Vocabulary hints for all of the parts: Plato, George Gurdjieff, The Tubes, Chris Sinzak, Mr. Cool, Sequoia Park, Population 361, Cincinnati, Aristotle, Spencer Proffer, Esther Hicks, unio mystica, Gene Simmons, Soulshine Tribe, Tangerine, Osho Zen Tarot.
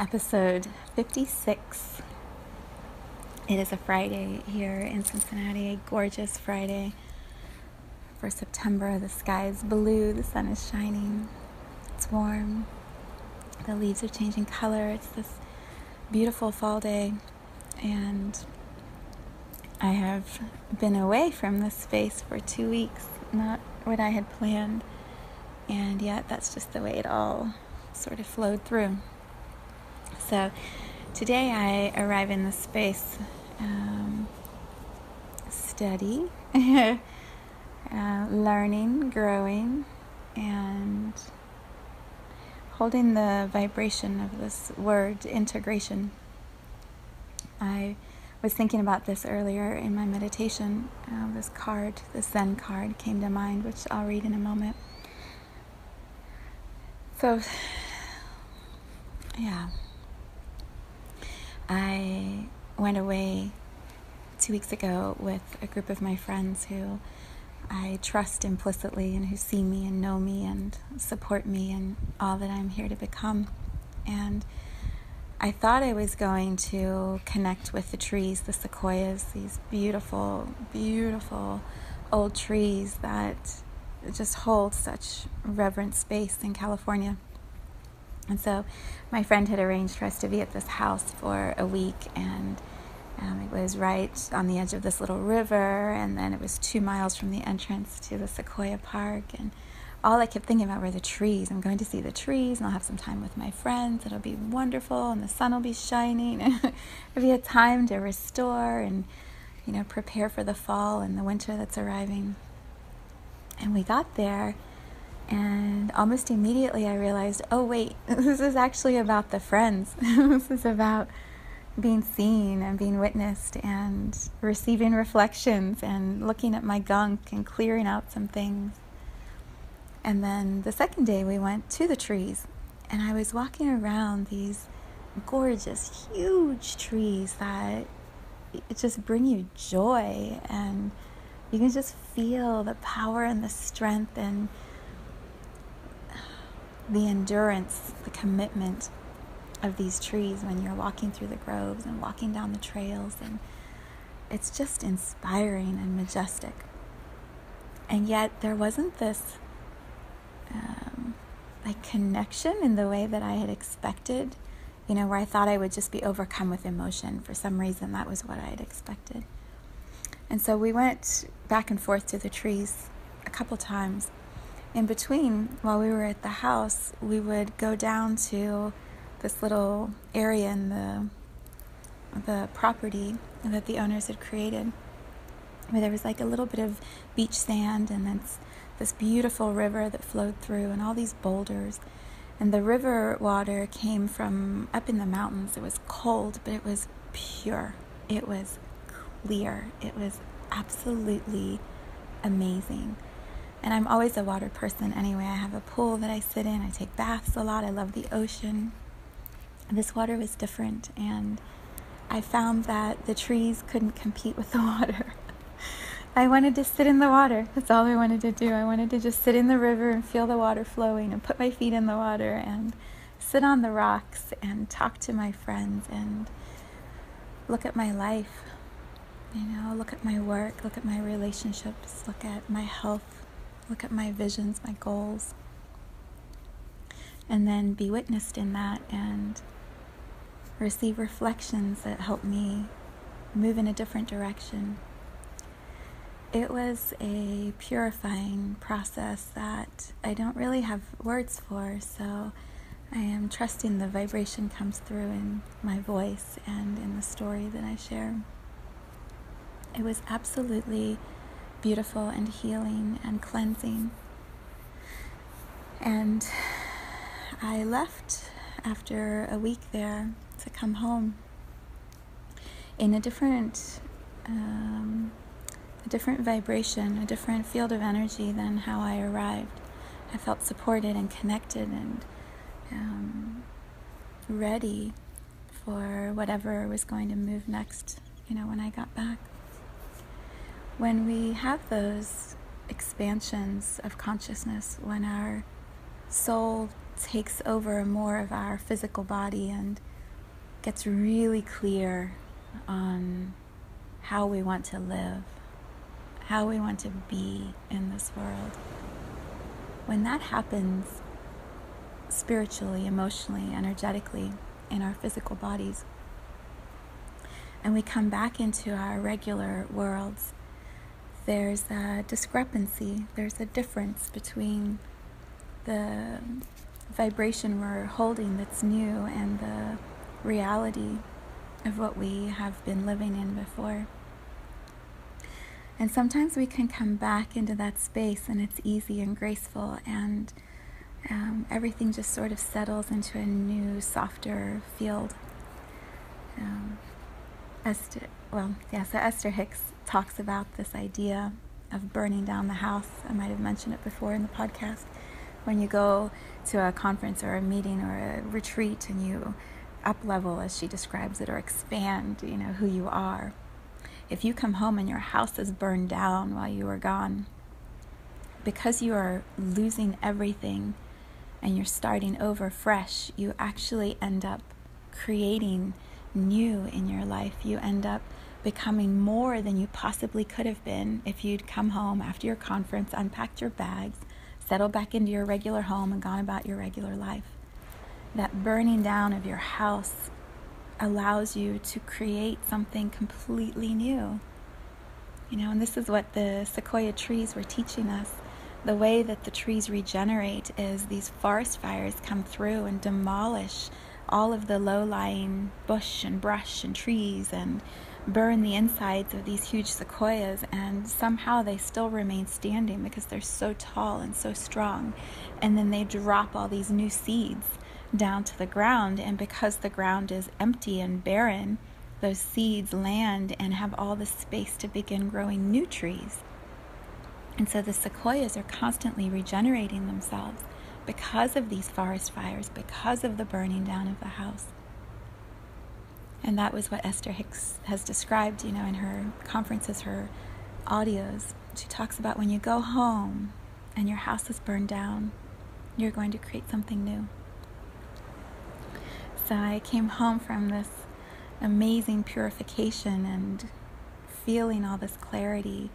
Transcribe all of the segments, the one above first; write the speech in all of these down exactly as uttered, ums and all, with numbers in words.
Episode fifty-six. It is a Friday here in Cincinnati, a gorgeous Friday for September. The sky is blue, the sun is shining, it's warm, the leaves are changing color. It's this beautiful fall day, and I have been away from this space for two weeks, not what I had planned, and yet that's just the way it all sort of flowed through. So today I arrive in the space um, steady, uh, learning, growing, and holding the vibration of this word, integration. I was thinking about this earlier in my meditation. Uh, this card, the Zen card, came to mind, which I'll read in a moment. So, yeah. I went away two weeks ago with a group of my friends who I trust implicitly and who see me and know me and support me and all that I'm here to become. And I thought I was going to connect with the trees, the sequoias, these beautiful, beautiful old trees that just hold such reverent space in California. And so my friend had arranged for us to be at this house for a week, and um, it was right on the edge of this little river, and then it was two miles from the entrance to the Sequoia Park, and all I kept thinking about were the trees. I'm going to see the trees, and I'll have some time with my friends. It'll be wonderful, and the sun will be shining, and it'll be a time to restore and, you know, prepare for the fall and the winter that's arriving. And we got there, and almost immediately I realized, oh wait, this is actually about the friends. This is about being seen and being witnessed and receiving reflections and looking at my gunk and clearing out some things. And then the second day we went to the trees, and I was walking around these gorgeous, huge trees that just bring you joy, and you can just feel the power and the strength and the endurance, the commitment of these trees when you're walking through the groves and walking down the trails, and it's just inspiring and majestic. And yet there wasn't this um, like connection in the way that I had expected, you know, where I thought I would just be overcome with emotion. For some reason that was what I had expected. And so we went back and forth through the trees a couple times. In between, while we were at the house, we would go down to this little area in the the property that the owners had created, where there was like a little bit of beach sand, and that's this beautiful river that flowed through, and all these boulders. And the river water came from up in the mountains. It was cold, but it was pure. It was clear. It was absolutely amazing. And I'm always a water person anyway. I have a pool that I sit in. I take baths a lot. I love the ocean. This water was different, and I found that the trees couldn't compete with the water. I wanted to sit in the water. That's all I wanted to do. I wanted to just sit in the river and feel the water flowing and put my feet in the water and sit on the rocks and talk to my friends and look at my life. You know, look at my work, look at my relationships, look at my health. Look at my visions, my goals, and then be witnessed in that and receive reflections that help me move in a different direction. It was a purifying process that I don't really have words for, so I am trusting the vibration comes through in my voice and in the story that I share. It was absolutely beautiful and healing and cleansing. And I left after a week there to come home in a different, um, a different vibration, a different field of energy than how I arrived. I felt supported and connected and um, ready for whatever was going to move next, you know, when I got back. When we have those expansions of consciousness, when our soul takes over more of our physical body and gets really clear on how we want to live, how we want to be in this world. When that happens spiritually, emotionally, energetically in our physical bodies, and we come back into our regular worlds, there's a discrepancy, there's a difference between the vibration we're holding that's new and the reality of what we have been living in before. And sometimes we can come back into that space and it's easy and graceful, and um, everything just sort of settles into a new, softer field. Um, Esther, well, yeah, so Esther Hicks talks about this idea of burning down the house. I might have mentioned it before in the podcast. When you go to a conference or a meeting or a retreat and you up-level, as she describes it, or expand, you know, who you are. If you come home and your house is burned down while you are gone, because you are losing everything and you're starting over fresh, you actually end up creating new in your life. You end up becoming more than you possibly could have been if you'd come home after your conference, unpacked your bags, settled back into your regular home, and gone about your regular life. That burning down of your house allows you to create something completely new. You know, and this is what the sequoia trees were teaching us. The way that the trees regenerate is these forest fires come through and demolish all of the low-lying bush and brush and trees and burn the insides of these huge sequoias, and somehow they still remain standing because they're so tall and so strong. And then they drop all these new seeds down to the ground, and because the ground is empty and barren, those seeds land and have all the space to begin growing new trees. And so the sequoias are constantly regenerating themselves because of these forest fires, because of the burning down of the house. And that was what Esther Hicks has described, you know, in her conferences, her audios. She talks about when you go home and your house is burned down, you're going to create something new. So I came home from this amazing purification and feeling all this clarity,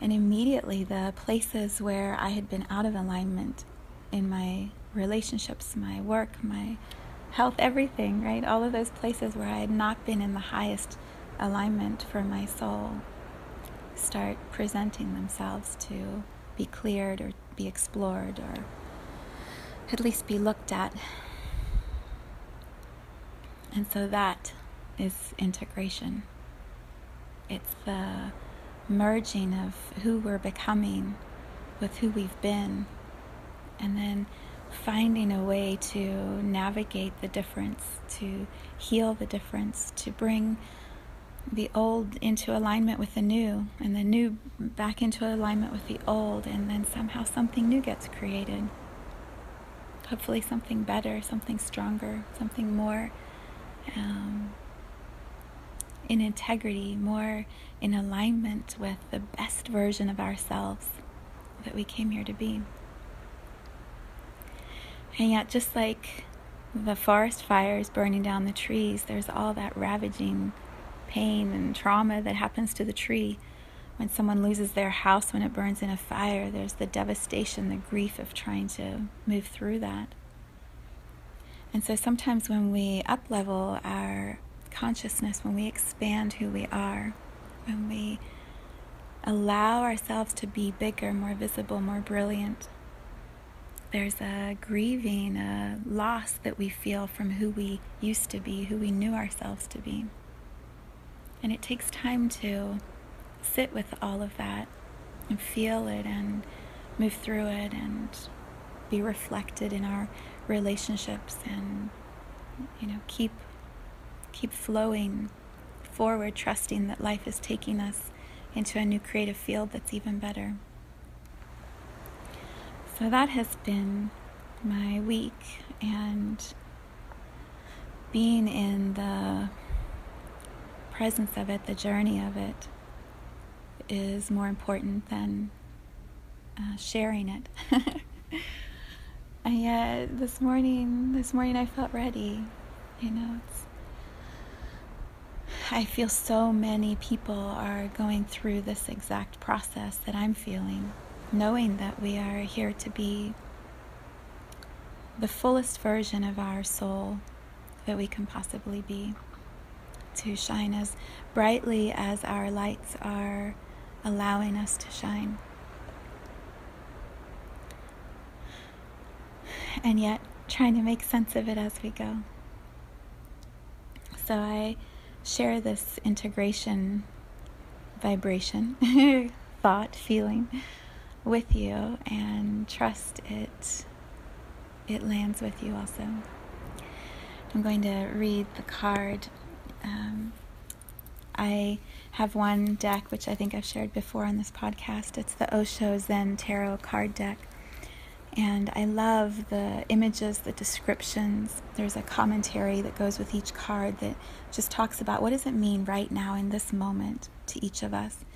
and immediately the places where I had been out of alignment in my relationships, my work, my health, everything, right? All of those places where I had not been in the highest alignment for my soul start presenting themselves to be cleared or be explored or at least be looked at. And so that is integration. It's the merging of who we're becoming with who we've been, and then finding a way to navigate the difference, to heal the difference, to bring the old into alignment with the new, and the new back into alignment with the old, and then somehow something new gets created. Hopefully something better, something stronger, something more Um, in integrity, more in alignment with the best version of ourselves that we came here to be. And yet, just like the forest fires burning down the trees, there's all that ravaging pain and trauma that happens to the tree. When someone loses their house, when it burns in a fire, there's the devastation, the grief of trying to move through that. And so sometimes when we up-level our consciousness, when we expand who we are, when we allow ourselves to be bigger, more visible, more brilliant, There's a grieving, a loss that we feel from who we used to be, who we knew ourselves to be. And it takes time to sit with all of that and feel it and move through it and be reflected in our relationships and, you know, keep keep flowing forward, trusting that life is taking us into a new creative field that's even better. So that has been my week, and being in the presence of it, the journey of it, is more important than uh, sharing it. And yet this morning, this morning I felt ready. You know, it's, I feel so many people are going through this exact process that I'm feeling, knowing that we are here to be the fullest version of our soul that we can possibly be, to shine as brightly as our lights are allowing us to shine. And yet trying to make sense of it as we go. So I share this integration vibration, thought, feeling with you, and trust it, it lands with you also. I'm going to read the card. Um, I have one deck which I think I've shared before on this podcast. It's the Osho Zen Tarot card deck. And I love the images, the descriptions. There's a commentary that goes with each card that just talks about what does it mean right now in this moment to each of us.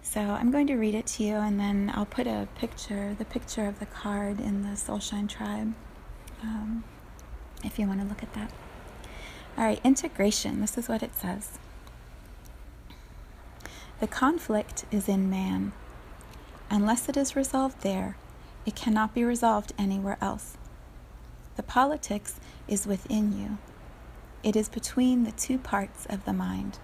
So I'm going to read it to you, and then I'll put a picture, the picture of the card, in the Soulshine Tribe, um, if you want to look at that. All right, integration. This is what it says. The conflict is in man. Unless it is resolved there, it cannot be resolved anywhere else. The politics is within you. It is between the two parts of the mind.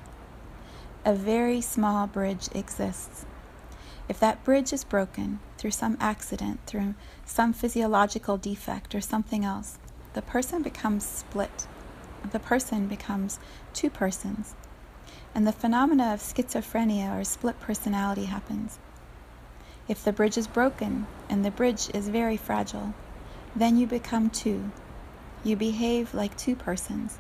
A very small bridge exists. If that bridge is broken through some accident, through some physiological defect or something else, the person becomes split. The person becomes two persons. And the phenomena of schizophrenia or split personality happens. If the bridge is broken, and the bridge is very fragile, then you become two. You behave like two persons.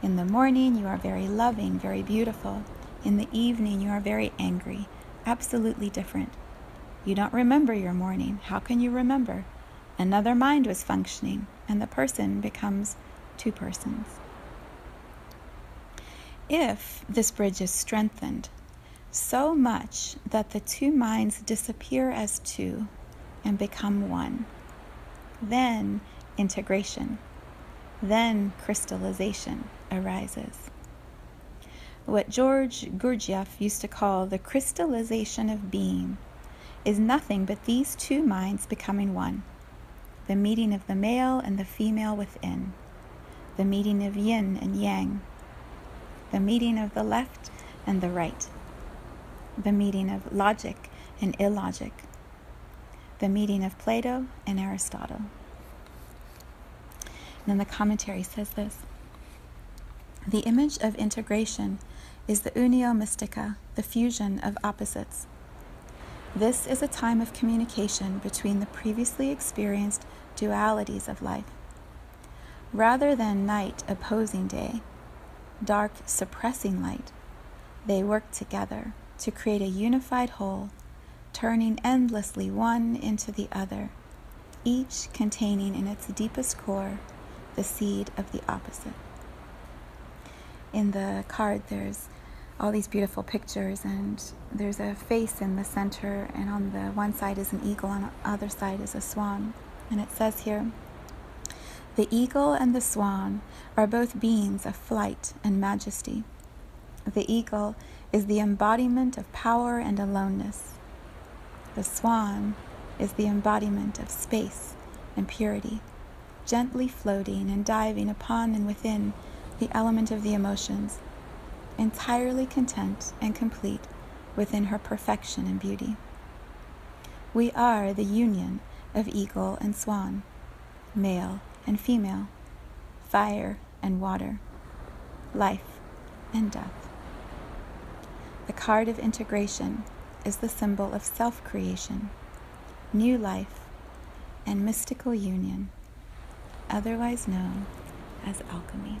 In the morning, you are very loving, very beautiful. In the evening, you are very angry, absolutely different. You don't remember your morning. How can you remember? Another mind was functioning, and the person becomes two persons. If this bridge is strengthened, so much that the two minds disappear as two and become one. Then integration, then crystallization arises. What George Gurdjieff used to call the crystallization of being is nothing but these two minds becoming one, the meeting of the male and the female within, the meeting of yin and yang, the meeting of the left and the right, the meeting of logic and illogic, the meeting of Plato and Aristotle. And then the commentary says this: the image of integration is the unio mystica, the fusion of opposites. This is a time of communication between the previously experienced dualities of life. Rather than night opposing day, dark suppressing light, they work together to create a unified whole, turning endlessly one into the other, each containing in its deepest core the seed of the opposite. In the card, there's all these beautiful pictures, and there's a face in the center, and on the one side is an eagle, on the other side is a swan. And it says here, the eagle and the swan are both beings of flight and majesty. The eagle is the embodiment of power and aloneness. The swan is the embodiment of space and purity, gently floating and diving upon and within the element of the emotions, entirely content and complete within her perfection and beauty. We are the union of eagle and swan, male and female, fire and water, life and death. The card of integration is the symbol of self-creation, new life, and mystical union, otherwise known as alchemy.